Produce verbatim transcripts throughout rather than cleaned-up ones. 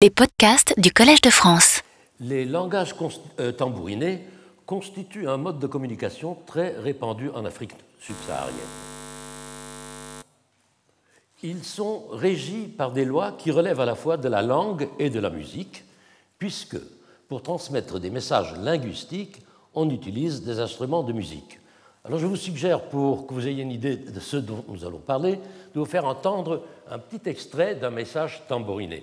Les podcasts du Collège de France. Les langages const- euh, tambourinés constituent un mode de communication très répandu en Afrique subsaharienne. Ils sont régis par des lois qui relèvent à la fois de la langue et de la musique, puisque pour transmettre des messages linguistiques, on utilise des instruments de musique. Alors je vous suggère, pour que vous ayez une idée de ce dont nous allons parler, de vous faire entendre un petit extrait d'un message tambouriné.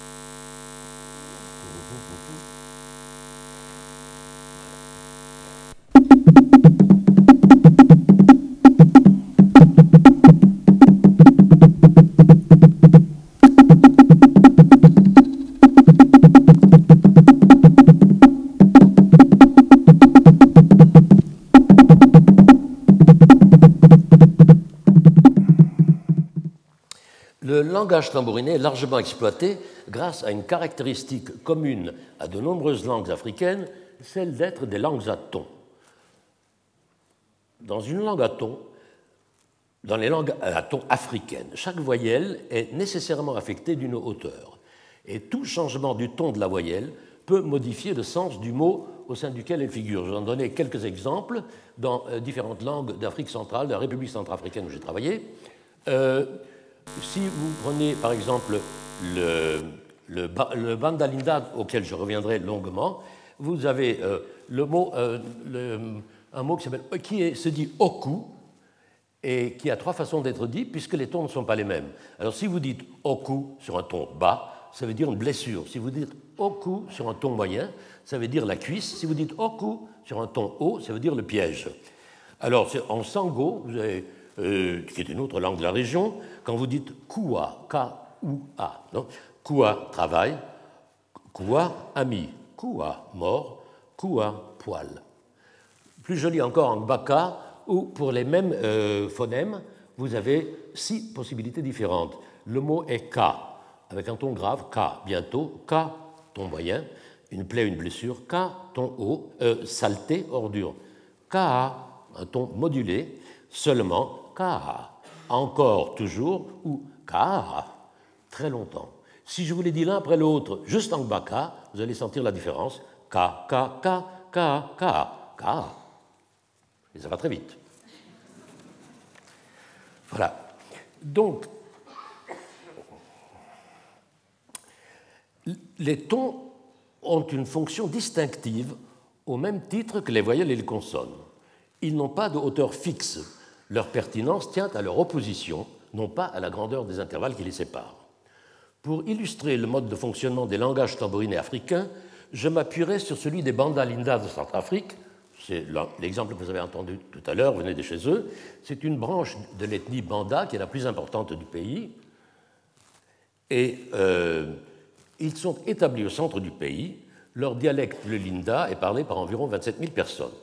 Le langage tambouriné est largement exploité grâce à une caractéristique commune à de nombreuses langues africaines, celle d'être des langues à ton. Dans une langue à ton, dans les langues à ton africaines, chaque voyelle est nécessairement affectée d'une hauteur. Et tout changement du ton de la voyelle peut modifier le sens du mot au sein duquel elle figure. Je vais en donner quelques exemples dans différentes langues d'Afrique centrale, de la République centrafricaine où j'ai travaillé. Euh, Si vous prenez, par exemple, le, le, le Banda Linda, auquel je reviendrai longuement, vous avez euh, le mot, euh, le, un mot qui, s'appelle, qui est, se dit « oku » et qui a trois façons d'être dit, puisque les tons ne sont pas les mêmes. Alors, si vous dites « oku » sur un ton bas, ça veut dire une blessure. Si vous dites « oku » sur un ton moyen, ça veut dire la cuisse. Si vous dites « oku » sur un ton haut, ça veut dire le piège. Alors, en sango, vous avez... Euh, qui est une autre langue de la région, quand vous dites « koua », K-U-A, non ?« Koua » travail, « koua » ami, « koua » mort, « koua » poil. Plus joli encore en baka, où pour les mêmes euh, phonèmes, vous avez six possibilités différentes. Le mot est « ka », avec un ton grave, « ka » bientôt, « ka » ton moyen, une plaie, une blessure, « ka » ton haut, euh, saleté, ordure, « ka » un ton modulé, seulement ka, encore, toujours, ou ka, très longtemps. Si je vous les dis l'un après l'autre, juste en baka, vous allez sentir la différence. Ka, ka, ka, ka, ka, ka. Et ça va très vite. Voilà. Donc, les tons ont une fonction distinctive au même titre que les voyelles et les consonnes. Ils n'ont pas de hauteur fixe. Leur pertinence tient à leur opposition, non pas à la grandeur des intervalles qui les séparent. Pour illustrer le mode de fonctionnement des langages tambourinés africains, je m'appuierai sur celui des Banda Linda de Centrafrique. C'est l'exemple que vous avez entendu tout à l'heure, venez de chez eux. C'est une branche de l'ethnie Banda qui est la plus importante du pays. Et euh, ils sont établis au centre du pays. Leur dialecte, le Linda, est parlé par environ vingt-sept mille personnes.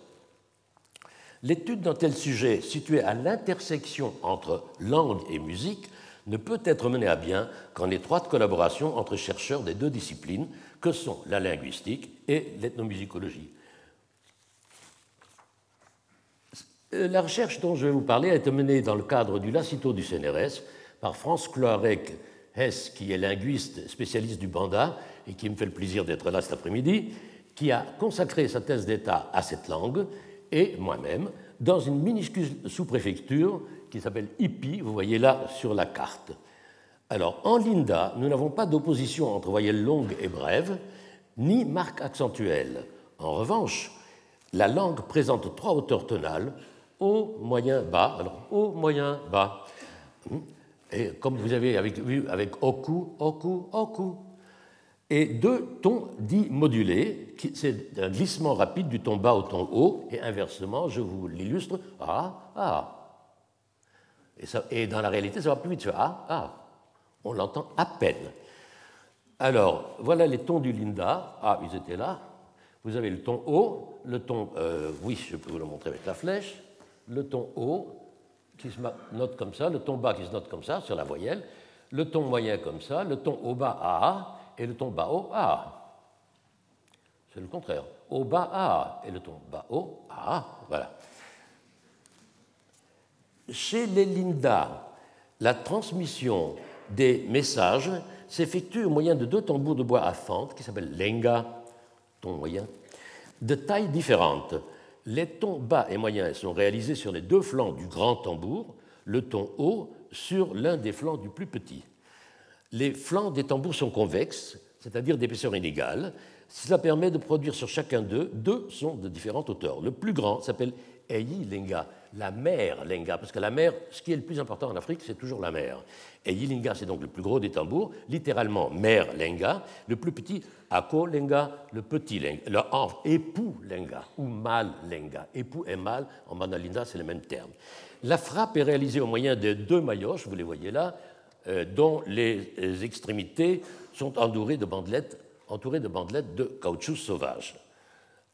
L'étude d'un tel sujet, situé à l'intersection entre langue et musique, ne peut être menée à bien qu'en étroite collaboration entre chercheurs des deux disciplines, que sont la linguistique et l'ethnomusicologie. La recherche dont je vais vous parler a été menée dans le cadre du Lacito du C N R S par Franz Cloarec-Hesse, qui est linguiste spécialiste du Banda et qui me fait le plaisir d'être là cet après-midi, qui a consacré sa thèse d'État à cette langue, et moi-même, dans une minuscule sous-préfecture qui s'appelle Ipi, vous voyez là sur la carte. Alors, en Linda, nous n'avons pas d'opposition entre voyelles longues et brèves, ni marque accentuelle. En revanche, la langue présente trois hauteurs tonales, haut, moyen, bas. Alors, haut, moyen, bas. Et comme vous avez vu avec oku, oku, oku. Et deux tons dits modulés, c'est un glissement rapide du ton bas au ton haut, et inversement, je vous l'illustre, ah, ah. Et, ça, et dans la réalité, ça va plus vite, ah, ah. On l'entend à peine. Alors, voilà les tons du Linda, ah, ils étaient là. Vous avez le ton haut, le ton, euh, oui, je peux vous le montrer avec la flèche, le ton haut qui se note comme ça, le ton bas qui se note comme ça, sur la voyelle, le ton moyen comme ça, le ton haut bas, ah, ah. Et le ton bas haut, ah. C'est le contraire. Au bas, ah. Et le ton bas haut, ah. Voilà. Chez les Linda, la transmission des messages s'effectue au moyen de deux tambours de bois à fente qui s'appellent lenga, ton moyen, de tailles différentes. Les tons bas et moyens sont réalisés sur les deux flancs du grand tambour, le ton haut sur l'un des flancs du plus petit. Les flancs des tambours sont convexes, c'est-à-dire d'épaisseur inégale. Cela permet de produire sur chacun d'eux, deux sons de différentes hauteurs. Le plus grand s'appelle Eyi Lenga, la mer Lenga, parce que la mer, ce qui est le plus important en Afrique, c'est toujours la mer. Eyi Lenga, c'est donc le plus gros des tambours, littéralement mer Lenga, le plus petit, Ako Lenga, le petit Lenga, le enfant, époux Lenga ou mâle Lenga. Époux et mâle, en Banda Linda, c'est le même terme. La frappe est réalisée au moyen de deux maillotches, vous les voyez là, euh, dont les extrémités sont entourées de bandelettes entouré de bandelettes de caoutchouc sauvage.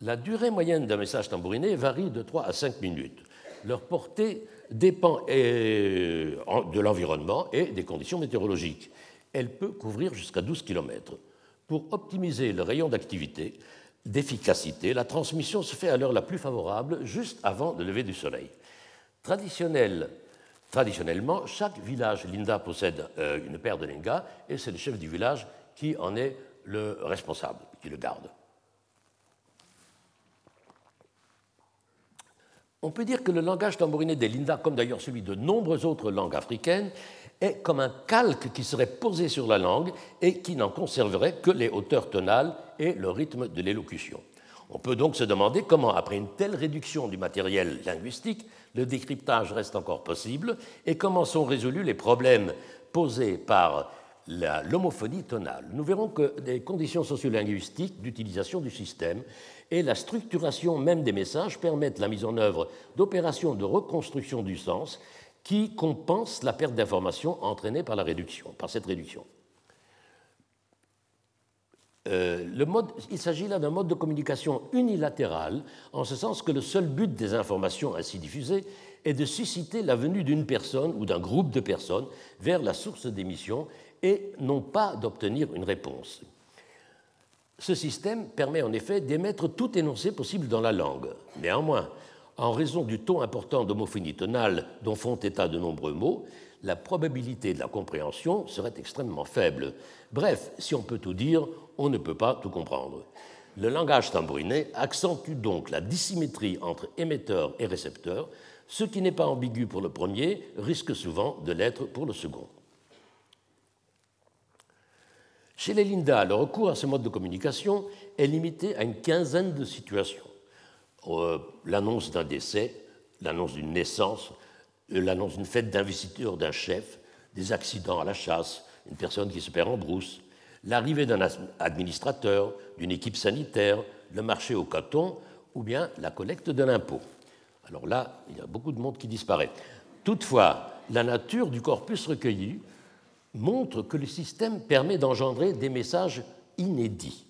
La durée moyenne d'un message tambouriné varie de trois à cinq minutes. Leur portée dépend de l'environnement et des conditions météorologiques. Elle peut couvrir jusqu'à douze kilomètres. Pour optimiser le rayon d'activité, d'efficacité, la transmission se fait à l'heure la plus favorable, juste avant le lever du soleil. Traditionnel, traditionnellement, chaque village Linda possède une paire de lingas et c'est le chef du village qui en est le responsable qui le garde. On peut dire que le langage tambouriné des Linda, comme d'ailleurs celui de nombreuses autres langues africaines, est comme un calque qui serait posé sur la langue et qui n'en conserverait que les hauteurs tonales et le rythme de l'élocution. On peut donc se demander comment, après une telle réduction du matériel linguistique, le décryptage reste encore possible et comment sont résolus les problèmes posés par La, l'homophonie tonale. Nous verrons que les conditions sociolinguistiques d'utilisation du système et la structuration même des messages permettent la mise en œuvre d'opérations de reconstruction du sens qui compensent la perte d'information entraînée par, la réduction, par cette réduction. Euh, le mode, il s'agit là d'un mode de communication unilatéral, en ce sens que le seul but des informations ainsi diffusées est de susciter la venue d'une personne ou d'un groupe de personnes vers la source d'émission et non pas d'obtenir une réponse. Ce système permet en effet d'émettre tout énoncé possible dans la langue. Néanmoins, en raison du taux important d'homophonie tonale dont font état de nombreux mots, la probabilité de la compréhension serait extrêmement faible. Bref, si on peut tout dire, on ne peut pas tout comprendre. Le langage tambouriné accentue donc la dissymétrie entre émetteur et récepteur, ce qui n'est pas ambigu pour le premier risque souvent de l'être pour le second. Chez les Linda, le recours à ce mode de communication est limité à une quinzaine de situations. Euh, l'annonce d'un décès, l'annonce d'une naissance, euh, l'annonce d'une fête d'investiture d'un chef, des accidents à la chasse, une personne qui se perd en brousse, l'arrivée d'un administrateur, d'une équipe sanitaire, le marché au coton ou bien la collecte d'un impôt. Alors là, il y a beaucoup de monde qui disparaît. Toutefois, la nature du corpus recueilli montre que le système permet d'engendrer des messages inédits.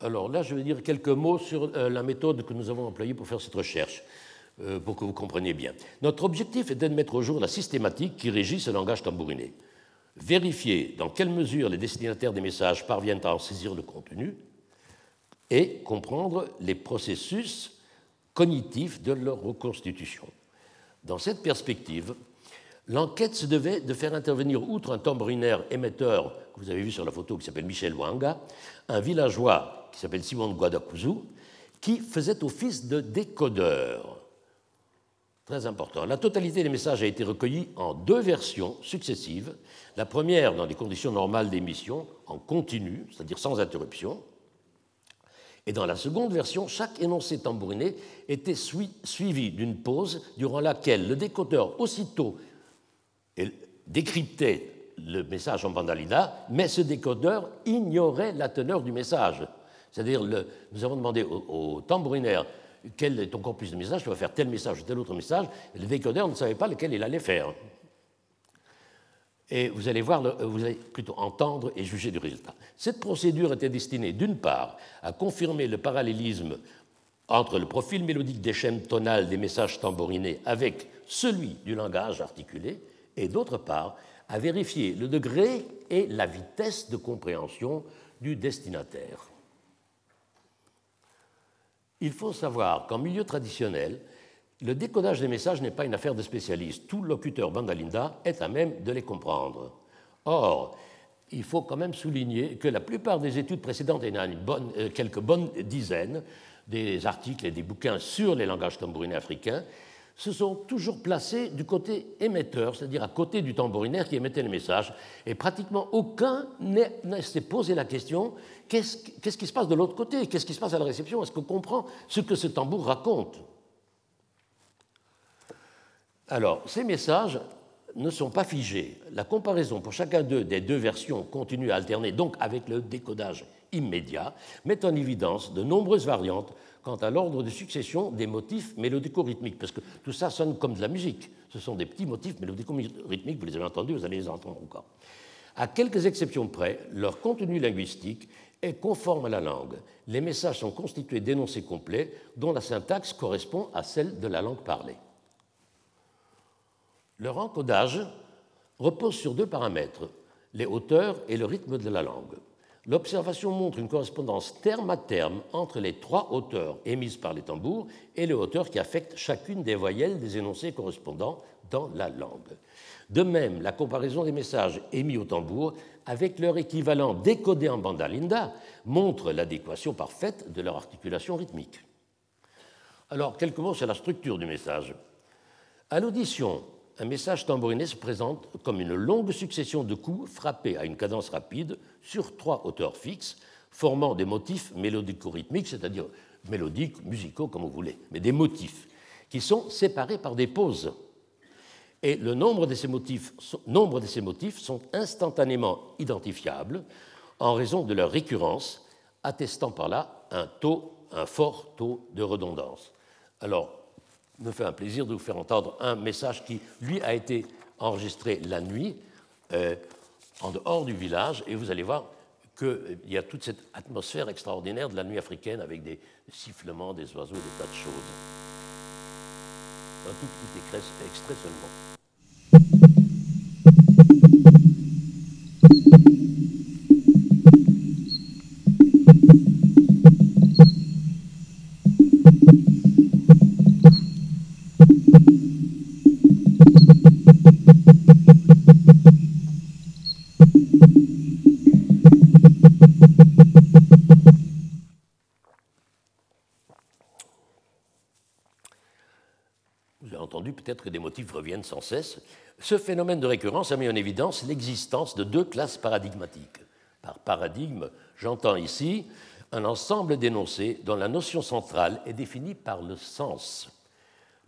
Alors là, je vais dire quelques mots sur la méthode que nous avons employée pour faire cette recherche, pour que vous compreniez bien. Notre objectif est de mettre au jour la systématique qui régit ce langage tambouriné. Vérifier dans quelle mesure les destinataires des messages parviennent à en saisir le contenu et comprendre les processus cognitifs de leur reconstitution. Dans cette perspective, l'enquête se devait de faire intervenir, outre un tambourinaire émetteur que vous avez vu sur la photo qui s'appelle Michel Wanga, un villageois qui s'appelle Simon Guadacuzou, qui faisait office de décodeur. Très important. La totalité des messages a été recueillie en deux versions successives. La première dans des conditions normales d'émission, en continu, c'est-à-dire sans interruption. Et dans la seconde version, chaque énoncé tambouriné était suivi d'une pause durant laquelle le décodeur, aussitôt, et décryptait le message en Banda Linda, mais ce décodeur ignorait la teneur du message. C'est-à-dire, le, nous avons demandé au, au tambourinaire quel est ton corpus de message, tu vas faire tel message ou tel autre message, et le décodeur ne savait pas lequel il allait faire. Et vous allez voir, vous allez plutôt entendre et juger du résultat. Cette procédure était destinée, d'une part, à confirmer le parallélisme entre le profil mélodique des schèmes tonales des messages tambourinés avec celui du langage articulé, et d'autre part, à vérifier le degré et la vitesse de compréhension du destinataire. Il faut savoir qu'en milieu traditionnel, le décodage des messages n'est pas une affaire de spécialistes. Tout locuteur Banda Linda est à même de les comprendre. Or, il faut quand même souligner que la plupart des études précédentes, et il y en a une bonne, euh, quelques bonnes dizaines, des articles et des bouquins sur les langages tambourinaires africains, se sont toujours placés du côté émetteur, c'est-à-dire à côté du tambourinaire qui émettait le message, et pratiquement aucun ne s'est posé la question « qu'est-ce qui se passe de l'autre côté ? Qu'est-ce qui se passe à la réception ? Est-ce qu'on comprend ce que ce tambour raconte ?» Alors, ces messages ne sont pas figés. La comparaison pour chacun d'eux des deux versions continue à alterner, donc avec le décodage immédiat, met en évidence de nombreuses variantes quant à l'ordre de succession des motifs mélodico-rythmiques, parce que tout ça sonne comme de la musique. Ce sont des petits motifs mélodico-rythmiques, vous les avez entendus, vous allez les entendre encore. À quelques exceptions près, leur contenu linguistique est conforme à la langue. Les messages sont constitués d'énoncés complets dont la syntaxe correspond à celle de la langue parlée. Leur encodage repose sur deux paramètres, les hauteurs et le rythme de la langue. L'observation montre une correspondance terme à terme entre les trois hauteurs émises par les tambours et les hauteurs qui affectent chacune des voyelles des énoncés correspondants dans la langue. De même, la comparaison des messages émis au tambour avec leur équivalent décodé en banda linda montre l'adéquation parfaite de leur articulation rythmique. Alors, quelques mots sur la structure du message. À l'audition, un message tambouriné se présente comme une longue succession de coups frappés à une cadence rapide sur trois hauteurs fixes, formant des motifs mélodico-rythmiques, c'est-à-dire mélodiques, musicaux, comme vous voulez, mais des motifs, qui sont séparés par des pauses. Et le nombre de ces motifs, nombre de ces motifs sont instantanément identifiables en raison de leur récurrence, attestant par là un taux, un fort taux de redondance. Alors, me fait un plaisir de vous faire entendre un message qui, lui, a été enregistré la nuit, euh, en dehors du village, et vous allez voir qu'il euh, y a toute cette atmosphère extraordinaire de la nuit africaine avec des sifflements, des oiseaux, des tas de choses. Un tout petit extrait, extrait seulement. Reviennent sans cesse, ce phénomène de récurrence a mis en évidence l'existence de deux classes paradigmatiques. Par paradigme, j'entends ici un ensemble d'énoncés dont la notion centrale est définie par le sens.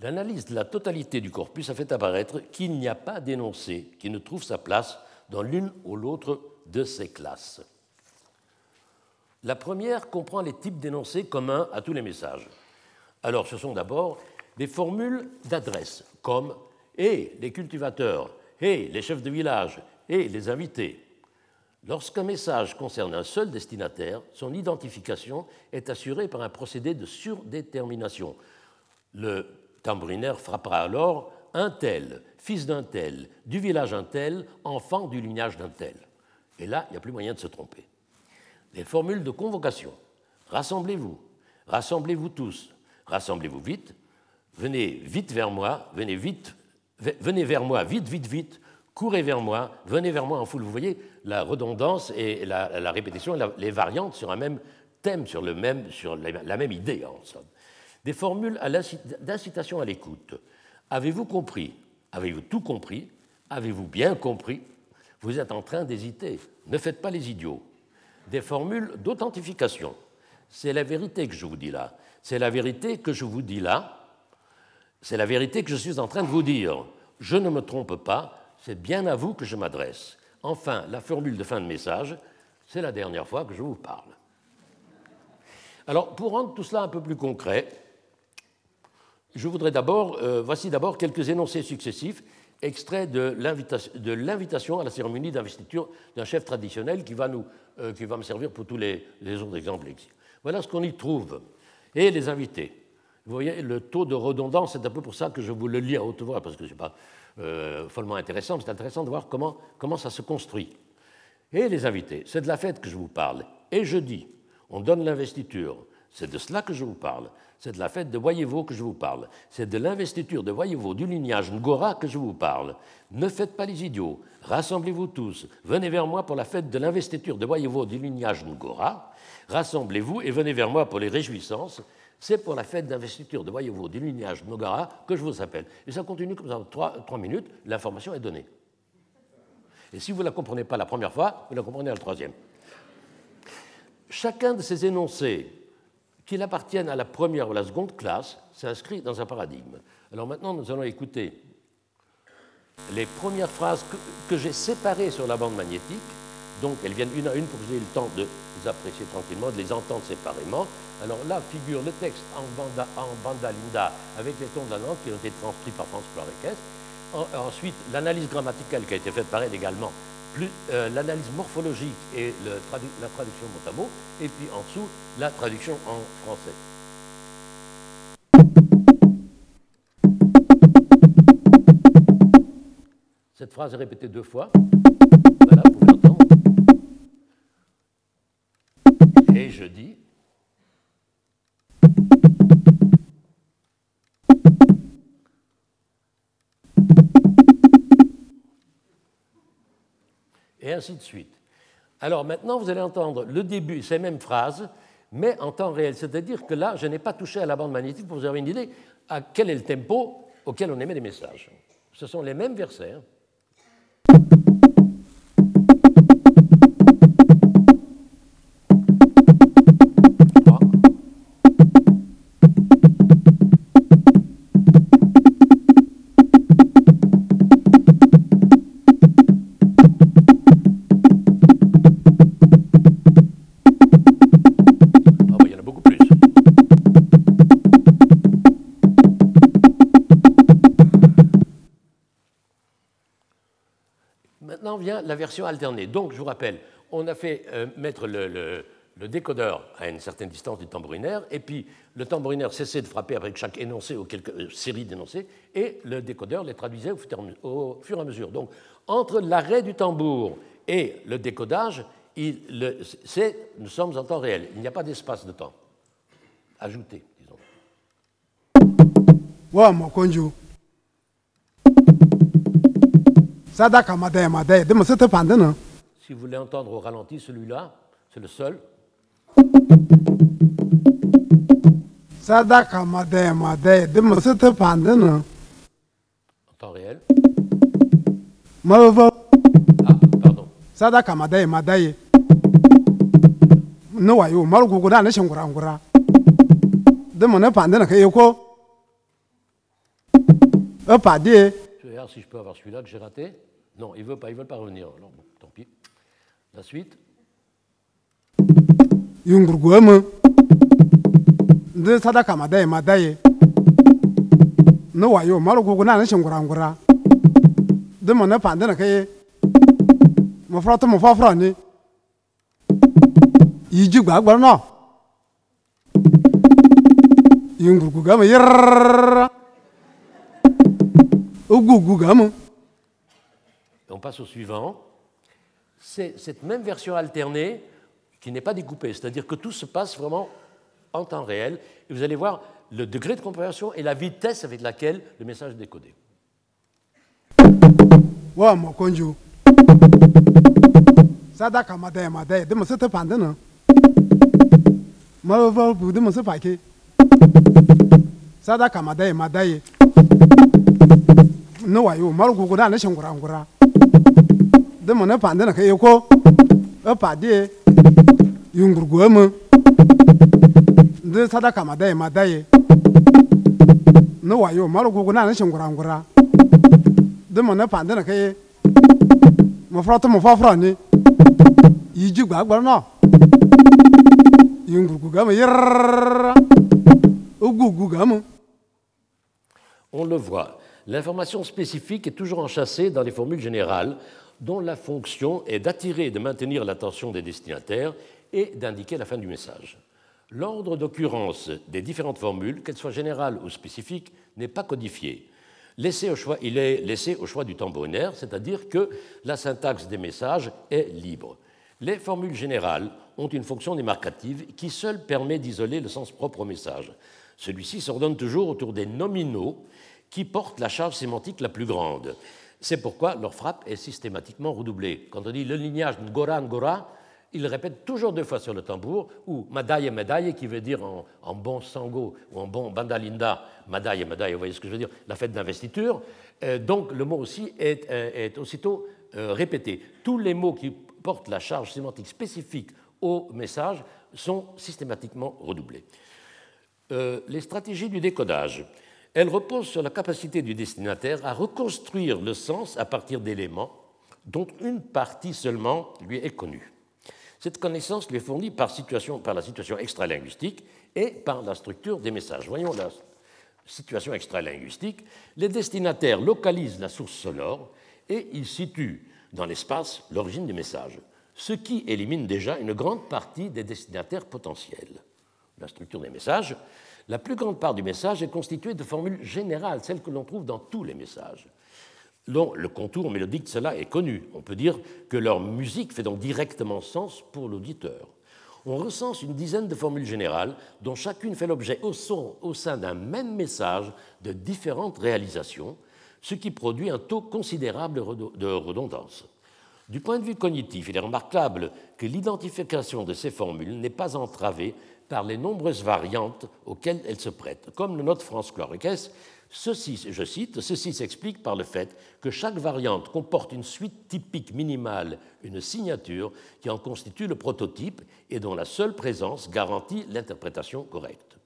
L'analyse de la totalité du corpus a fait apparaître qu'il n'y a pas d'énoncé qui ne trouve sa place dans l'une ou l'autre de ces classes. La première comprend les types d'énoncés communs à tous les messages. Alors, ce sont d'abord des formules d'adresse comme « et les cultivateurs », « et les chefs de village », « et les invités ». Lorsqu'un message concerne un seul destinataire, son identification est assurée par un procédé de surdétermination. Le tambourinaire frappera alors « un tel »,« fils d'un tel »,« du village un tel »,« enfant du lignage d'un tel ». Et là, il n'y a plus moyen de se tromper. Les formules de convocation « rassemblez-vous »,« rassemblez-vous tous »,« rassemblez-vous vite », venez vite vers moi, venez vite, venez vers moi, vite, vite, vite, courez vers moi, venez vers moi en foule. Vous voyez la redondance et la, la répétition, la, les variantes sur un même thème, sur, le même, sur la, la même idée, en somme. Des formules à d'incitation à l'écoute. Avez-vous compris ? Avez-vous tout compris ? Avez-vous bien compris ? Vous êtes en train d'hésiter. Ne faites pas les idiots. Des formules d'authentification. C'est la vérité que je vous dis là. C'est la vérité que je vous dis là. C'est la vérité que je suis en train de vous dire. Je ne me trompe pas, c'est bien à vous que je m'adresse. Enfin, la formule de fin de message, c'est la dernière fois que je vous parle. Alors, pour rendre tout cela un peu plus concret, je voudrais d'abord, euh, voici d'abord quelques énoncés successifs extraits de l'invitation, de l'invitation à la cérémonie d'investiture d'un chef traditionnel qui va, nous, euh, qui va me servir pour tous les, les autres exemples. Voilà ce qu'on y trouve. Et les invités. Vous voyez, le taux de redondance, c'est un peu pour ça que je vous le lis à haute voix, parce que ce n'est pas euh, follement intéressant, mais c'est intéressant de voir comment, comment ça se construit. Et les invités, c'est de la fête que je vous parle. Et jeudi, on donne l'investiture. C'est de cela que je vous parle. C'est de la fête de Voyevo que je vous parle. C'est de l'investiture de Voyevo, du lignage Ngora que je vous parle. Ne faites pas les idiots. Rassemblez-vous tous. Venez vers moi pour la fête de l'investiture de Voyevo, du lignage Ngora. Rassemblez-vous et venez vers moi pour les réjouissances. C'est pour la fête d'investiture de Voyevo, du lignage Ngora que je vous appelle. Et ça continue comme ça. Trois, trois minutes, l'information est donnée. Et si vous ne la comprenez pas la première fois, vous la comprenez à la troisième. Chacun de ces énoncés, qu'il appartienne à la première ou à la seconde classe, s'inscrit dans un paradigme. Alors maintenant, nous allons écouter les premières phrases que, que j'ai séparées sur la bande magnétique. Donc, elles viennent une à une pour que vous ayez le temps de les apprécier tranquillement, de les entendre séparément. Alors là figure le texte en banda, en banda linda avec les tons de la langue qui ont été transcrits par Franz Cloarec-Hesse. En, ensuite, l'analyse grammaticale qui a été faite par elle également, plus euh, l'analyse morphologique et le tradu la traduction mot à mot, et puis en dessous, la traduction en français. Cette phrase est répétée deux fois. Voilà, vous pouvez l'entendre. Et je dis... Et ainsi de suite. Alors maintenant, vous allez entendre le début, ces mêmes phrases, mais en temps réel. C'est-à-dire que là, je n'ai pas touché à la bande magnétique pour vous avoir une idée à quel est le tempo auquel on émet les messages. Ce sont les mêmes versets. Hein. Vient la version alternée. Donc, je vous rappelle, on a fait euh, mettre le, le, le décodeur à une certaine distance du tambourinaire, et puis le tambourinaire cessait de frapper avec chaque énoncé ou quelques euh, séries d'énoncés, et le décodeur les traduisait au, au fur et à mesure. Donc, entre l'arrêt du tambour et le décodage, il, le, c'est, nous sommes en temps réel. Il n'y a pas d'espace de temps ajouté, disons. Ouais, mon conjou. Si vous voulez entendre au ralenti celui-là, c'est le seul. En temps réel. Ah, pardon. Je vais voir si je peux avoir celui-là que j'ai raté. Non, ils ne veulent pas, ils veulent pas revenir. Alors, bon, tant pis. La suite. On passe au suivant. C'est cette même version alternée qui n'est pas découpée, c'est-à-dire que tout se passe vraiment en temps réel. Et vous allez voir le degré de compréhension et la vitesse avec laquelle le message est décodé. On le voit. L'information spécifique est toujours enchâssée dans les formules générales dont la fonction est d'attirer et de maintenir l'attention des destinataires et d'indiquer la fin du message. L'ordre d'occurrence des différentes formules, qu'elles soient générales ou spécifiques, n'est pas codifié. Laissé au choix, il est laissé au choix du tambourinaire, c'est-à-dire que la syntaxe des messages est libre. Les formules générales ont une fonction démarcative qui seule permet d'isoler le sens propre au message. Celui-ci s'ordonne toujours autour des nominaux qui portent la charge sémantique la plus grande. C'est pourquoi leur frappe est systématiquement redoublée. Quand on dit le lignage Ngora Ngora, il répète toujours deux fois sur le tambour, ou Madaye Madaye, qui veut dire en, en bon sango, ou en bon Banda Linda, Madaye Madaye, vous voyez ce que je veux dire, la fête d'investiture. Euh, donc le mot aussi est, euh, est aussitôt euh, répété. Tous les mots qui portent la charge sémantique spécifique au message sont systématiquement redoublés. Euh, les stratégies du décodage. Elles reposent sur la capacité du destinataire à reconstruire le sens à partir d'éléments dont une partie seulement lui est connue. Cette connaissance lui est fournie par, situation, par la situation extralinguistique et par la structure des messages. Voyons la situation extralinguistique. Les destinataires localisent la source sonore et ils situent dans l'espace l'origine du message, ce qui élimine déjà une grande partie des destinataires potentiels. La structure des messages. La plus grande part du message est constituée de formules générales, celles que l'on trouve dans tous les messages. Le contour mélodique de cela est connu. On peut dire que leur musique fait donc directement sens pour l'auditeur. On recense une dizaine de formules générales dont chacune fait l'objet au, son, au sein d'un même message de différentes réalisations, ce qui produit un taux considérable de redondance. Du point de vue cognitif, il est remarquable que l'identification de ces formules n'est pas entravée par les nombreuses variantes auxquelles elles se prêtent. Comme le note Franz Cloarec-Hesse, ceci, je cite, ceci s'explique par le fait que chaque variante comporte une suite typique minimale, une signature qui en constitue le prototype et dont la seule présence garantit l'interprétation correcte.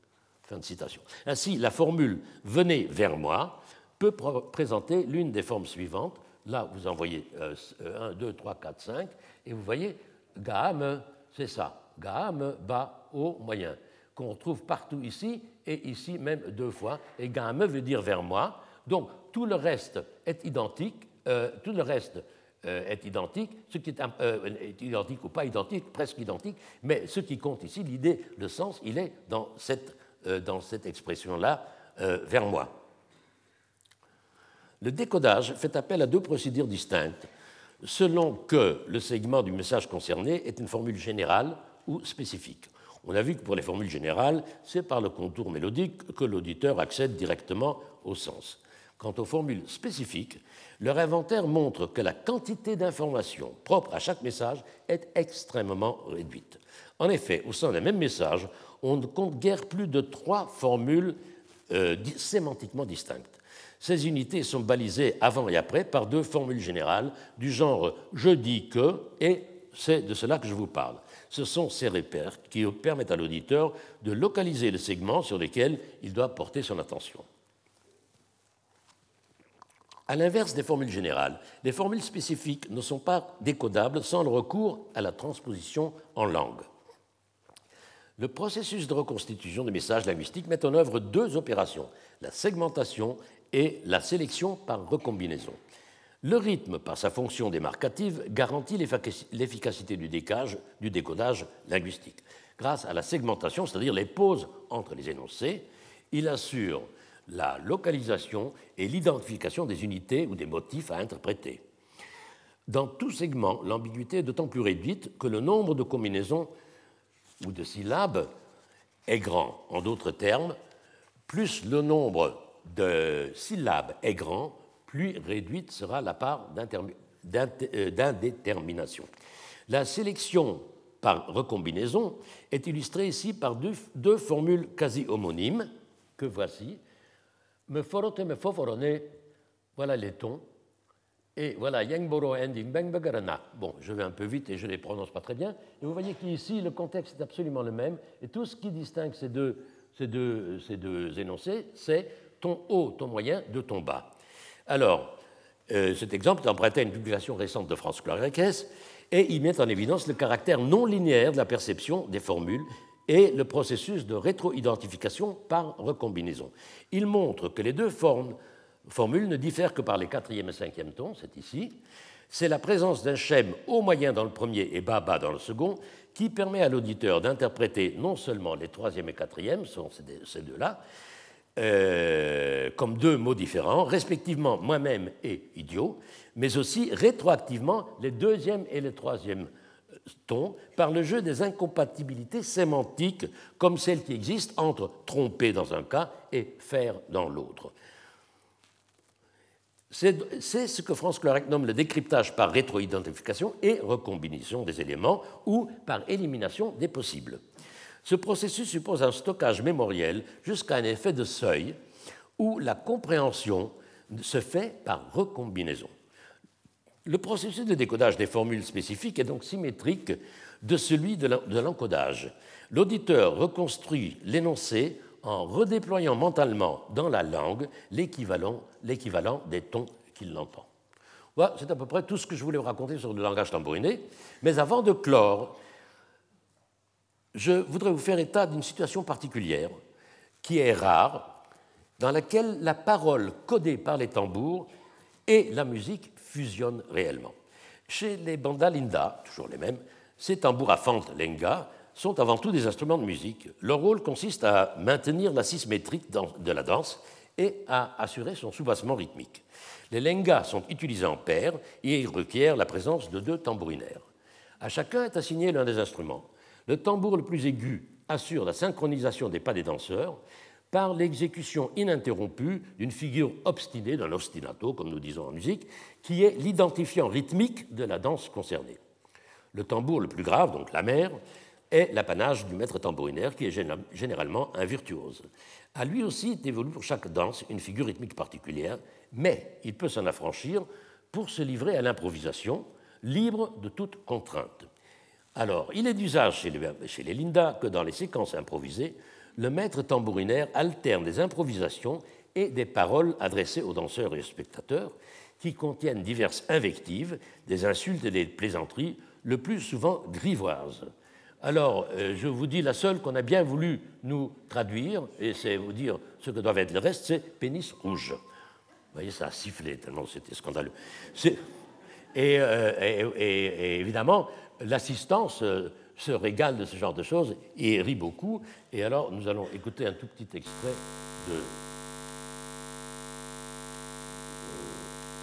Fin de citation. Ainsi, la formule « venez vers moi » peut pr- présenter l'une des formes suivantes. Là, vous envoyez euh, un, deux, trois, quatre, cinq, et vous voyez « gaame », c'est ça. Gaame, bas, haut, moyen, qu'on retrouve partout ici et ici même deux fois. Et gaame veut dire vers moi. Donc tout le reste est identique. Euh, tout le reste euh, est identique. Ce qui est, euh, est identique ou pas identique, presque identique. Mais ce qui compte ici, l'idée, le sens, il est dans cette, euh, dans cette expression-là, euh, vers moi. Le décodage fait appel à deux procédures distinctes, selon que le segment du message concerné est une formule générale ou spécifique. On a vu que pour les formules générales, c'est par le contour mélodique que l'auditeur accède directement au sens. Quant aux formules spécifiques, leur inventaire montre que la quantité d'informations propres à chaque message est extrêmement réduite. En effet, au sein d'un même message, on ne compte guère plus de trois formules euh, sémantiquement distinctes. Ces unités sont balisées avant et après par deux formules générales du genre « je dis que » et « c'est de cela que je vous parle ». Ce sont ces repères qui permettent à l'auditeur de localiser le segment sur lequel il doit porter son attention. À l'inverse des formules générales, les formules spécifiques ne sont pas décodables sans le recours à la transposition en langue. Le processus de reconstitution des messages linguistiques met en œuvre deux opérations, la segmentation et la sélection par recombinaison. Le rythme, par sa fonction démarcative, garantit l'efficacité du, décage, du décodage linguistique. Grâce à la segmentation, c'est-à-dire les pauses entre les énoncés, il assure la localisation et l'identification des unités ou des motifs à interpréter. Dans tout segment, l'ambiguïté est d'autant plus réduite que le nombre de combinaisons ou de syllabes est grand. En d'autres termes, plus le nombre de syllabes est grand, plus réduite sera la part d'indétermination. La sélection par recombinaison est illustrée ici par deux, deux formules quasi homonymes que voici. Me forote me foforone, voilà les tons, et voilà yangboro ending bang bagarana. Bon, je vais un peu vite et je ne les prononce pas très bien. Et vous voyez qu'ici, le contexte est absolument le même. Et tout ce qui distingue ces deux, ces deux, ces deux énoncés, c'est ton haut, ton moyen, de ton bas. Alors, euh, cet exemple est emprunté à une publication récente de Franz Cloarec-Hesse et il met en évidence le caractère non linéaire de la perception des formules et le processus de rétro-identification par recombinaison. Il montre que les deux formes, formules ne diffèrent que par les quatrième et cinquième tons, c'est ici. C'est la présence d'un schème haut moyen dans le premier et bas-bas dans le second qui permet à l'auditeur d'interpréter non seulement les troisième et quatrième, ce sont ces deux-là, Euh, comme deux mots différents, respectivement moi-même et idiot, mais aussi rétroactivement les deuxième et les troisième par le jeu des incompatibilités sémantiques comme celles qui existent entre tromper dans un cas et faire dans l'autre. C'est ce que Franz Cloarec nomme le décryptage par rétroidentification et recombinaison des éléments ou par élimination des possibles. Ce processus suppose un stockage mémoriel jusqu'à un effet de seuil où la compréhension se fait par recombinaison. Le processus de décodage des formules spécifiques est donc symétrique de celui de l'encodage. L'auditeur reconstruit l'énoncé en redéployant mentalement dans la langue l'équivalent, l'équivalent des tons qu'il entend. Voilà, c'est à peu près tout ce que je voulais vous raconter sur le langage tambouriné. Mais avant de clore, je voudrais vous faire état d'une situation particulière qui est rare, dans laquelle la parole codée par les tambours et la musique fusionnent réellement. Chez les Banda Linda, toujours les mêmes, ces tambours à fente lenga sont avant tout des instruments de musique. Leur rôle consiste à maintenir la symétrie de la danse et à assurer son soubassement rythmique. Les lengas sont utilisés en paire et requièrent la présence de deux tambourinaires. À chacun est assigné l'un des instruments. Le tambour le plus aigu assure la synchronisation des pas des danseurs par l'exécution ininterrompue d'une figure obstinée, d'un ostinato, comme nous disons en musique, qui est l'identifiant rythmique de la danse concernée. Le tambour le plus grave, donc la mère, est l'apanage du maître tambourinaire, qui est généralement un virtuose. À lui aussi est évolue pour chaque danse une figure rythmique particulière, mais il peut s'en affranchir pour se livrer à l'improvisation, libre de toute contrainte. Alors, il est d'usage chez les Linda que dans les séquences improvisées, le maître tambourinaire alterne des improvisations et des paroles adressées aux danseurs et aux spectateurs, qui contiennent diverses invectives, des insultes et des plaisanteries, le plus souvent grivoises. Alors, euh, je vous dis la seule qu'on a bien voulu nous traduire, et c'est vous dire ce que doivent être le reste, c'est « pénis rouge ». Vous voyez, ça a sifflé tellement c'était scandaleux. Et, euh, et, et, et évidemment, l'assistance euh, se régale de ce genre de choses et rit beaucoup. Et alors, nous allons écouter un tout petit extrait de...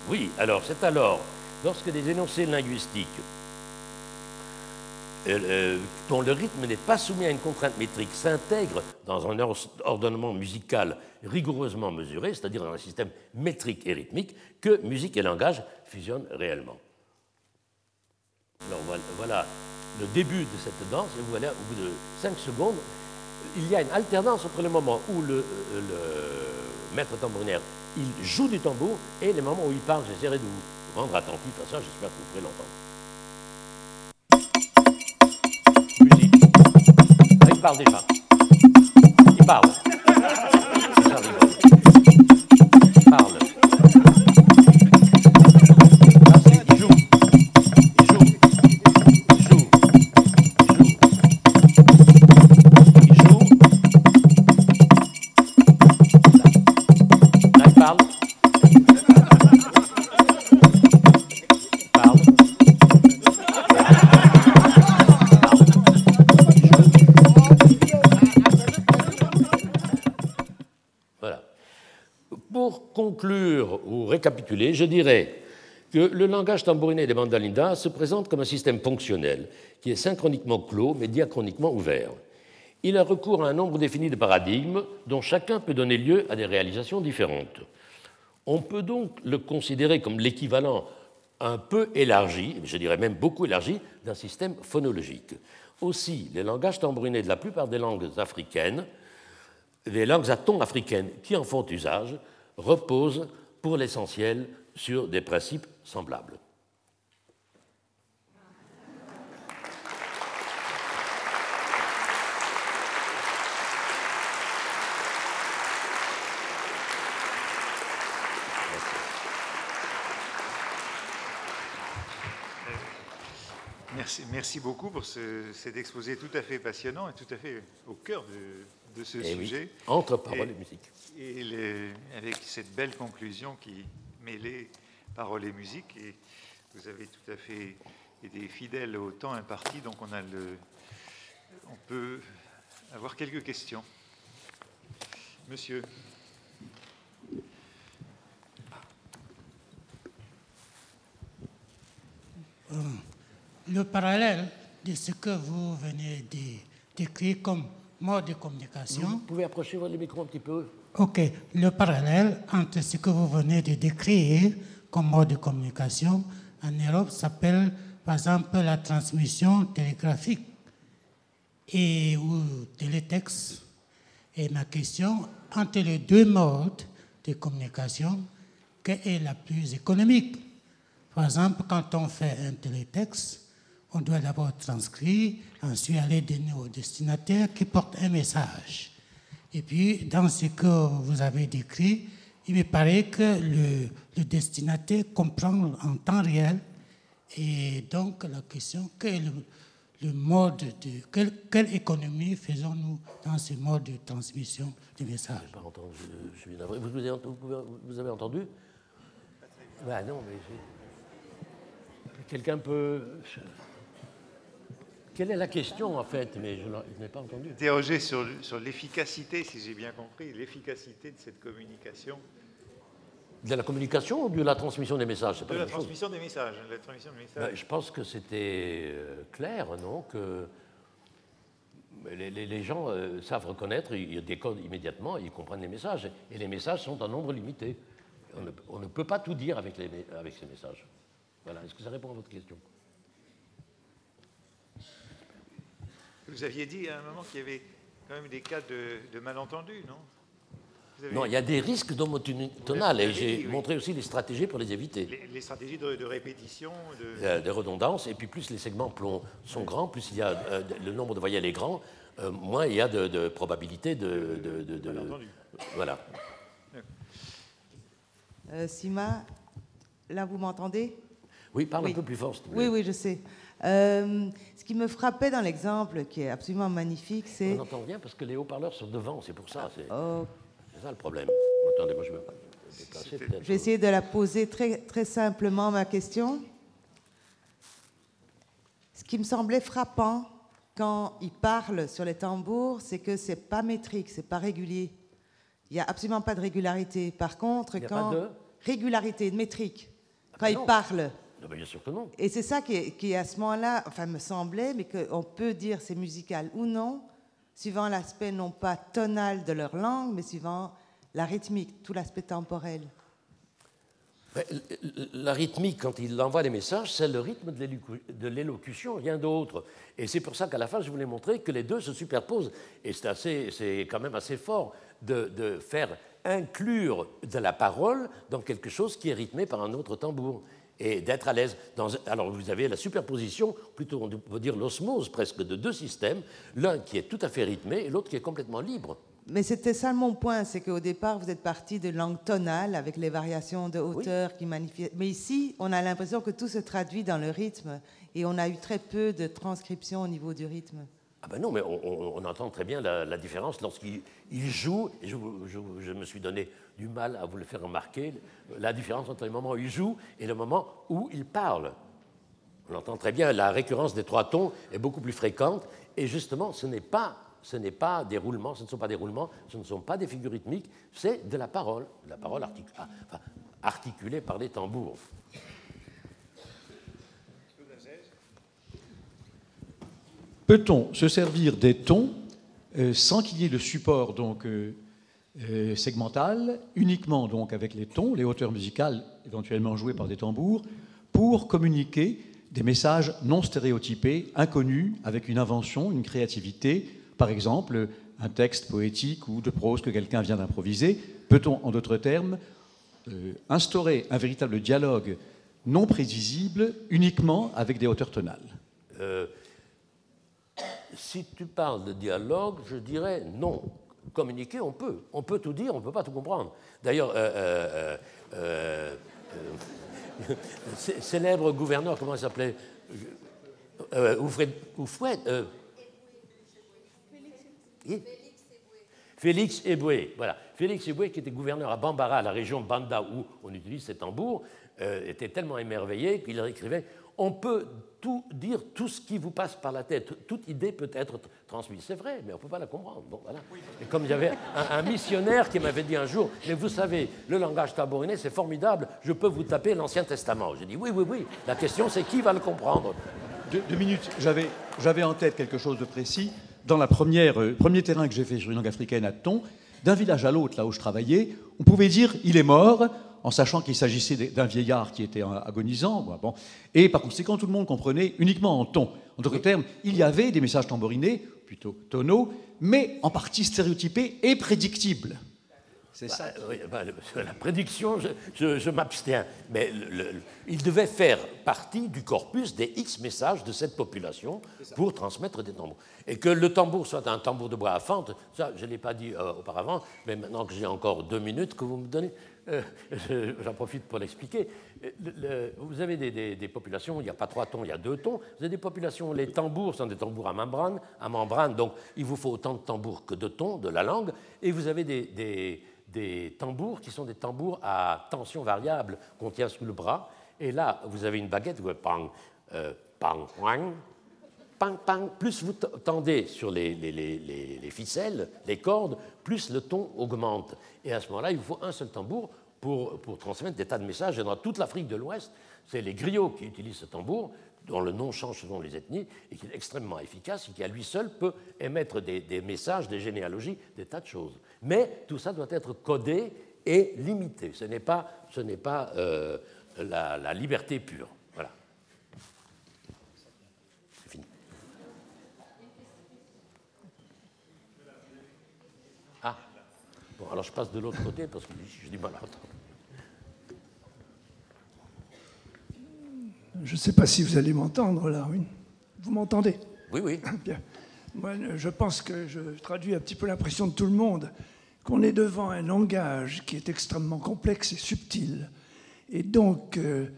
Oui, alors, c'est alors, lorsque des énoncés linguistiques... Euh, dont le rythme n'est pas soumis à une contrainte métrique, s'intègre dans un ordonnement musical rigoureusement mesuré, c'est-à-dire dans un système métrique et rythmique, que musique et langage fusionnent réellement. Alors voilà le début de cette danse, et voilà, au bout de cinq secondes, il y a une alternance entre le moment où le, le maître tambourinaire il joue du tambour et les moments où il parle. J'essaierai de vous rendre attentif à ça, j'espère que vous pourrez l'entendre. Il parle déjà. Il parle. Il parle. Il joue. Il joue. Il joue. Il joue. Il joue. Là, il parle. Conclure ou récapituler, je dirais que le langage tambouriné des Banda Linda se présente comme un système fonctionnel qui est synchroniquement clos mais diachroniquement ouvert. Il a recours à un nombre défini de paradigmes dont chacun peut donner lieu à des réalisations différentes. On peut donc le considérer comme l'équivalent un peu élargi, je dirais même beaucoup élargi, d'un système phonologique. Aussi, les langages tambourinés de la plupart des langues africaines, des langues à ton africaines qui en font usage, repose pour l'essentiel sur des principes semblables. Merci, merci beaucoup pour ce, cet exposé tout à fait passionnant et tout à fait au cœur de... de ce et sujet. Oui, entre paroles et, et musique. Et le, avec cette belle conclusion qui mêlait paroles et musique, et vous avez tout à fait été fidèle au temps imparti, donc on, a le, on peut avoir quelques questions. Monsieur. Le parallèle de ce que vous venez de décrire comme mode de communication. Vous pouvez approcher votre micro un petit peu. OK. Le parallèle entre ce que vous venez de décrire comme mode de communication en Europe s'appelle, par exemple, la transmission télégraphique et, ou télétexte. Et ma question, entre les deux modes de communication, quelle est la plus économique? Par exemple, quand on fait un télétexte, on doit d'abord transcrire, ensuite aller donner au destinataire qui porte un message. Et puis, dans ce que vous avez décrit, il me paraît que le, le destinataire comprend en temps réel. Et donc, la question, quel est le, le mode de, quelle, quelle économie faisons-nous dans ce mode de transmission du message? Je n'ai pas entendu, je suis navré. Vous, vous, vous avez entendu? Bah non, mais j'ai... Quelqu'un peut... Quelle est la question, en fait? Mais je n'ai pas entendu. Interroger sur, sur l'efficacité, si j'ai bien compris, l'efficacité de cette communication. De la communication ou de la transmission des messages? C'est pas de la transmission, chose. Des messages, la transmission des messages. Ben, je pense que c'était clair, non? Que les, les, les gens euh, savent reconnaître, ils décodent immédiatement, ils comprennent les messages. Et les messages sont en nombre limité. On ne, on ne peut pas tout dire avec, les, avec ces messages. Voilà. Est-ce que ça répond à votre question? Vous aviez dit à un moment qu'il y avait quand même des cas de, de malentendus, non? Avez... Non, il y a des risques d'homotonal, et j'ai oui. montré aussi les stratégies pour les éviter. Les, les stratégies de, de répétition, de... de redondance, et puis plus les segments plomb sont grands, plus il y a euh, le nombre de voyelles est grand, euh, moins il y a de, de probabilité de, de, de, de... Voilà. Euh, Sima, là vous m'entendez? Oui, parle oui. un peu plus fort. Si tu veux. Oui, oui, je sais. Euh, ce qui me frappait dans l'exemple, qui est absolument magnifique, c'est... On n'entend rien parce que les haut-parleurs sont devant, c'est pour ça. C'est... Oh. C'est ça le problème. Attendez, moi je vais pas déplacer, peut-être. Je vais essayer de la poser très, très simplement, ma question. Ce qui me semblait frappant quand il parle sur les tambours, c'est que ce n'est pas métrique, ce n'est pas régulier. Il n'y a absolument pas de régularité. Par contre, il y a quand... pas de... Régularité, de métrique, ah, quand non. il parle. Non, mais bien sûr que non. Et c'est ça qui, est, qui à ce moment-là, enfin, me semblait, mais qu'on peut dire c'est musical ou non, suivant l'aspect non pas tonal de leur langue, mais suivant la rythmique, tout l'aspect temporel. La rythmique, quand il envoie les messages, c'est le rythme de l'élocution, rien d'autre. Et c'est pour ça qu'à la fin, je voulais montrer que les deux se superposent. Et c'est, assez, c'est quand même assez fort de, de faire inclure de la parole dans quelque chose qui est rythmé par un autre tambour. Et d'être à l'aise. Dans... Alors, vous avez la superposition, plutôt on peut dire l'osmose presque, de deux systèmes, l'un qui est tout à fait rythmé et l'autre qui est complètement libre. Mais c'était ça mon point, c'est qu'au départ, vous êtes parti de langue tonale avec les variations de hauteur oui. qui manifestent. Mais ici, on a l'impression que tout se traduit dans le rythme et on a eu très peu de transcription au niveau du rythme. Ah ben non, mais on, on, on entend très bien la, la différence lorsqu'il il joue, et je, je, je me suis donné du mal à vous le faire remarquer, la différence entre les moments où il joue et le moment où il parle. On entend très bien, la récurrence des trois tons est beaucoup plus fréquente, et justement, ce n'est pas, ce n'est pas des roulements, ce ne sont pas des roulements, ce ne sont pas des figures rythmiques, c'est de la parole, de la parole articul... ah, enfin, articulée par les tambours. Peut-on se servir des tons euh, sans qu'il y ait le support donc, euh, euh, segmental, uniquement donc, avec les tons, les hauteurs musicales éventuellement jouées par des tambours, pour communiquer des messages non stéréotypés, inconnus, avec une invention, une créativité, par exemple un texte poétique ou de prose que quelqu'un vient d'improviser? Peut-on, en d'autres termes, euh, instaurer un véritable dialogue non prévisible uniquement avec des hauteurs tonales? euh... Si tu parles de dialogue, je dirais non. Communiquer, on peut. On peut tout dire, on ne peut pas tout comprendre. D'ailleurs, euh, euh, euh, euh, euh, célèbre gouverneur, comment il s'appelait euh, Oufred, Oufred, euh, Félix Eboué. Voilà. Félix Eboué, qui était gouverneur à Bambara, la région Banda où on utilise ces tambours, euh, était tellement émerveillé qu'il écrivait... On peut tout dire, tout ce qui vous passe par la tête. Toute idée peut être transmise. C'est vrai, mais on ne peut pas la comprendre. Bon, voilà. Et comme il y avait un, un missionnaire qui m'avait dit un jour, mais vous savez, le langage tambourinais, c'est formidable, je peux vous taper l'Ancien Testament. J'ai dit, oui, oui, oui, la question c'est qui va le comprendre. Deux, deux minutes. J'avais, j'avais en tête quelque chose de précis. Dans le euh, premier terrain que j'ai fait sur une langue africaine à Thon, d'un village à l'autre, là où je travaillais, on pouvait dire « il est mort », en sachant qu'il s'agissait d'un vieillard qui était agonisant. Bon. Et par conséquent, tout le monde comprenait uniquement en Thon. En d'autres termes, il y avait des messages tambourinés, plutôt tonneaux, mais en partie stéréotypés et prédictibles. C'est bah, ça. Oui, bah, la prédiction, je, je, je m'abstiens. Mais le, le, il devait faire partie du corpus des X messages de cette population pour transmettre des tambours. Et que le tambour soit un tambour de bois à fente, ça, je ne l'ai pas dit euh, auparavant, mais maintenant que j'ai encore deux minutes que vous me donnez, euh, j'en profite pour l'expliquer. Le, le, vous avez des, des, des populations où il n'y a pas trois tons, il y a deux tons. Vous avez des populations où les tambours sont des tambours à membrane, à membrane, donc il vous faut autant de tambours que de tons de la langue. Et vous avez des... des des tambours qui sont des tambours à tension variable qu'on tient sous le bras. Et là, vous avez une baguette, vous pang, euh, pang, pang, pang, pang. Plus vous tendez sur les, les, les, les ficelles, les cordes, plus le ton augmente. Et à ce moment-là, il vous faut un seul tambour pour, pour transmettre des tas de messages. Et dans toute l'Afrique de l'Ouest, c'est les griots qui utilisent ce tambour, dont le nom change selon les ethnies, et qui est extrêmement efficace, et qui à lui seul peut émettre des, des messages, des généalogies, des tas de choses. Mais tout ça doit être codé et limité. Ce n'est pas, ce n'est pas euh, la, la liberté pure. Voilà. C'est fini. Ah. Bon, alors je passe de l'autre côté, parce que je dis mal à l'autre. Je ne sais pas si vous allez m'entendre, là. Oui. Vous m'entendez? Oui, oui. Bien. Moi, je pense que je traduis un petit peu l'impression de tout le monde, qu'on est devant un langage qui est extrêmement complexe et subtil. Et donc, euh,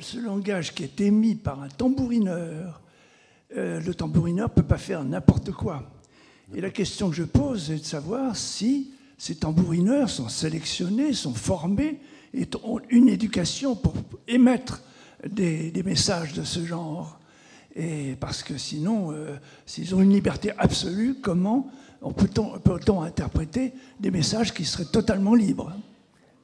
ce langage qui est émis par un tambourineur, euh, le tambourineur ne peut pas faire n'importe quoi. Et la question que je pose est de savoir si ces tambourineurs sont sélectionnés, sont formés, et ont une éducation pour émettre Des, des messages de ce genre. Et parce que sinon, euh, s'ils ont une liberté absolue, comment on peut-on, peut-on interpréter des messages qui seraient totalement libres?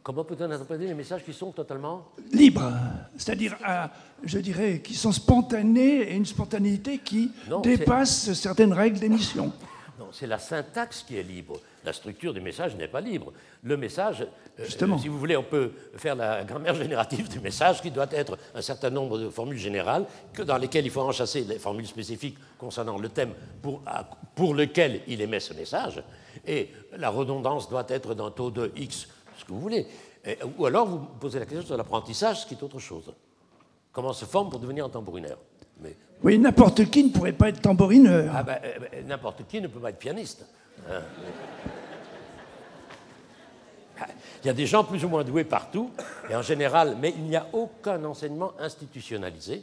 Comment peut-on interpréter des messages qui sont totalement... libres, c'est-à-dire, à, je dirais, qui sont spontanés, et une spontanéité qui non, dépasse c'est... certaines règles d'émission. Non, c'est la syntaxe qui est libre. La structure du message n'est pas libre. Le message, euh, si vous voulez, on peut faire la grammaire générative du message qui doit être un certain nombre de formules générales que dans lesquelles il faut enchasser les formules spécifiques concernant le thème pour, pour lequel il émet ce message. Et la redondance doit être d'un taux de X, ce que vous voulez. Et, ou alors vous posez la question sur l'apprentissage, ce qui est autre chose. Comment on se forme pour devenir un tambourineur? Mais... Oui, n'importe qui ne pourrait pas être tambourineur. Ah ben, euh, n'importe qui ne peut pas être pianiste. Hein. Il y a des gens plus ou moins doués partout, et en général, mais il n'y a aucun enseignement institutionnalisé.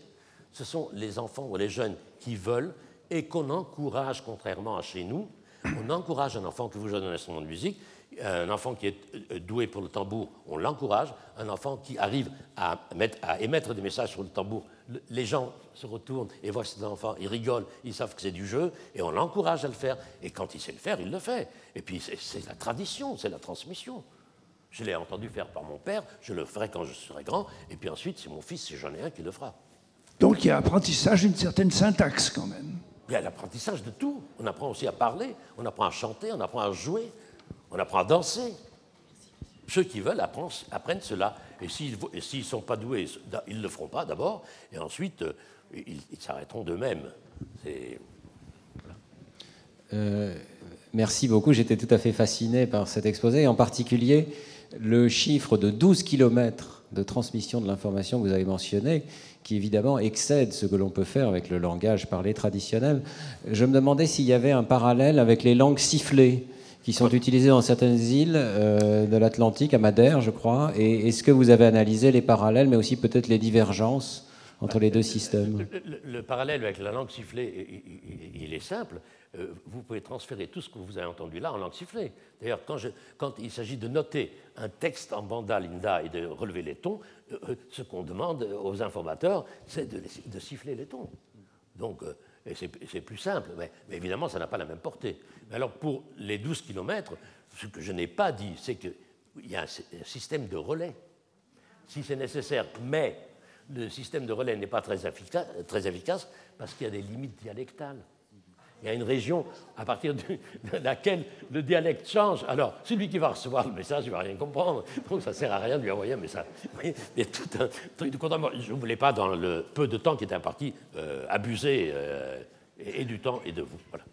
Ce sont les enfants ou les jeunes qui veulent et qu'on encourage, contrairement à chez nous. On encourage un enfant qui vous joue d'un instrument de musique, un enfant qui est doué pour le tambour, on l'encourage, un enfant qui arrive à, mettre, à émettre des messages sur le tambour, les gens se retournent et voient cet enfant, ils rigolent, ils savent que c'est du jeu, et on l'encourage à le faire. Et quand il sait le faire, il le fait. Et puis c'est, c'est la tradition, c'est la transmission. Je l'ai entendu faire par mon père, je le ferai quand je serai grand, et puis ensuite, c'est mon fils, si j'en ai un, qui le fera. Donc il y a apprentissage d'une certaine syntaxe, quand même. Il y a l'apprentissage de tout. On apprend aussi à parler, on apprend à chanter, on apprend à jouer, on apprend à danser. Ceux qui veulent apprennent, apprennent cela. Et s'ils ne sont pas doués, ils ne le feront pas d'abord, et ensuite, ils, ils s'arrêteront d'eux-mêmes. C'est... Voilà. Euh, merci beaucoup. J'étais tout à fait fasciné par cet exposé, et en particulier... le chiffre de douze kilomètres de transmission de l'information que vous avez mentionné, qui évidemment excède ce que l'on peut faire avec le langage parlé traditionnel. Je me demandais s'il y avait un parallèle avec les langues sifflées qui sont utilisées dans certaines îles euh, de l'Atlantique, à Madère, je crois. Et est-ce que vous avez analysé les parallèles, mais aussi peut-être les divergences entre les deux systèmes? Le, le, le parallèle avec la langue sifflée, il, il, il est simple. Euh, vous pouvez transférer tout ce que vous avez entendu là en langue sifflée. D'ailleurs, quand, je, quand il s'agit de noter un texte en Banda Linda et de relever les tons, euh, ce qu'on demande aux informateurs, c'est de, de siffler les tons. Donc, euh, et c'est, c'est plus simple, mais, mais évidemment, ça n'a pas la même portée. Alors, pour les douze kilomètres, ce que je n'ai pas dit, c'est qu'il y a un, un système de relais. Si c'est nécessaire, mais... le système de relais n'est pas très efficace, très efficace parce qu'il y a des limites dialectales. Il y a une région à partir du, de laquelle le dialecte change. Alors, celui qui va recevoir le message, il ne va rien comprendre. Donc, ça ne sert à rien de lui envoyer un message. Mais tout un truc de contemporain. Je ne voulais pas, dans le peu de temps qui était imparti, euh, abuser euh, et, et du temps et de vous. Voilà.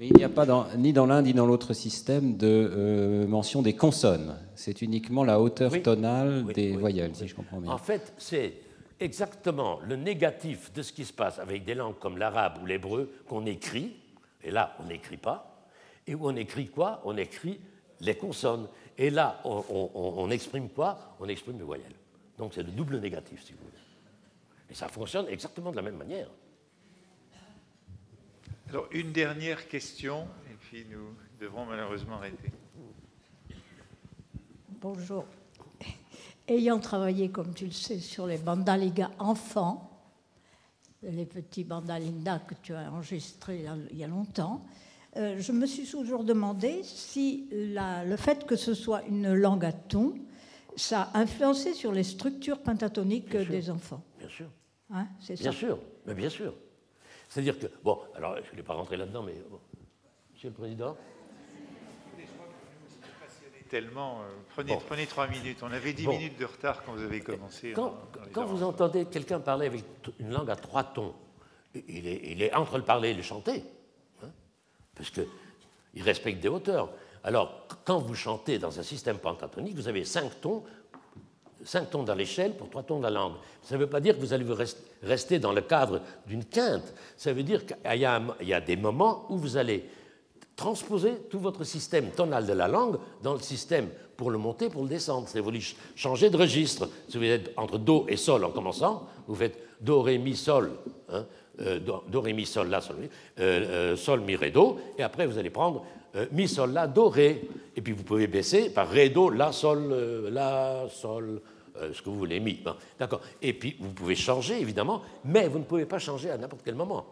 Mais il n'y a pas, dans, ni dans l'un ni dans l'autre système, de euh, mention des consonnes. C'est uniquement la hauteur oui. tonale oui, des oui, voyelles, oui. si je comprends bien. En fait, c'est exactement le négatif de ce qui se passe avec des langues comme l'arabe ou l'hébreu qu'on écrit. Et là, on n'écrit pas. Et où on écrit quoi? On écrit les consonnes. Et là, on, on, on exprime quoi? On exprime les voyelles. Donc, c'est le double négatif, si vous voulez. Et ça fonctionne exactement de la même manière. Alors, une dernière question, et puis nous devrons malheureusement arrêter. Bonjour. Ayant travaillé, comme tu le sais, sur les Banda Linda enfants, les petits Banda Linda que tu as enregistrés il y a longtemps, euh, je me suis toujours demandé si la, le fait que ce soit une langue à ton, ça a influencé sur les structures pentatoniques bien des sûr. enfants. Bien sûr. Hein, c'est bien ça. sûr, mais bien sûr. C'est-à-dire que... Bon, alors, je ne vais pas rentrer là-dedans, mais... Bon. Monsieur le Président. Je crois que vous vous passionnez tellement... Euh, prenez, bon. prenez trois minutes. On avait dix bon. minutes de retard quand vous avez commencé. Quand, dans, dans quand vous entendez quelqu'un parler avec une langue à trois tons, il est, il est entre le parler et le chanter, hein, parce qu'il respecte des hauteurs. Alors, quand vous chantez dans un système pentatonique, vous avez cinq tons... cinq tons dans l'échelle pour trois tons de la langue. Ça ne veut pas dire que vous allez vous rester dans le cadre d'une quinte. Ça veut dire qu'il y a, un, il y a des moments où vous allez transposer tout votre système tonal de la langue dans le système pour le monter, pour le descendre. C'est-à-dire vous voulez changer de registre. Si vous êtes entre do et sol en commençant, vous faites do, ré, mi, sol, hein, euh, do, do, ré, mi, sol, la, sol, mi, euh, euh, sol, mi, ré, do, et après vous allez prendre Euh, mi, sol, la, do, ré. Et puis vous pouvez baisser par ré, do, la, sol, euh, la, sol, euh, ce que vous voulez, mi. Bon, d'accord. Et puis vous pouvez changer, évidemment, mais vous ne pouvez pas changer à n'importe quel moment.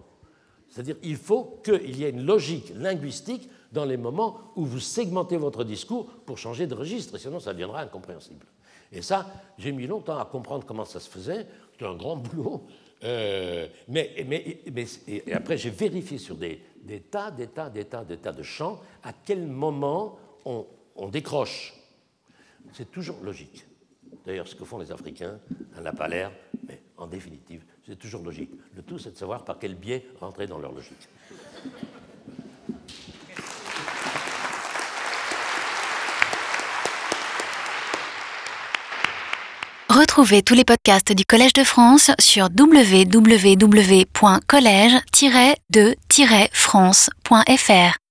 C'est-à-dire qu'il faut qu'il y ait une logique linguistique dans les moments où vous segmentez votre discours pour changer de registre, sinon ça deviendra incompréhensible. Et ça, j'ai mis longtemps à comprendre comment ça se faisait. C'était un grand boulot. Euh, mais mais, mais et après, j'ai vérifié sur des, des tas, des tas, des tas, des tas de chants à quel moment on, on décroche. C'est toujours logique. D'ailleurs, ce que font les Africains, on n'a pas l'air, mais en définitive, c'est toujours logique. Le tout, c'est de savoir par quel biais rentrer dans leur logique. Retrouvez tous les podcasts du Collège de France sur w w w point collège tiret de tiret france point f r.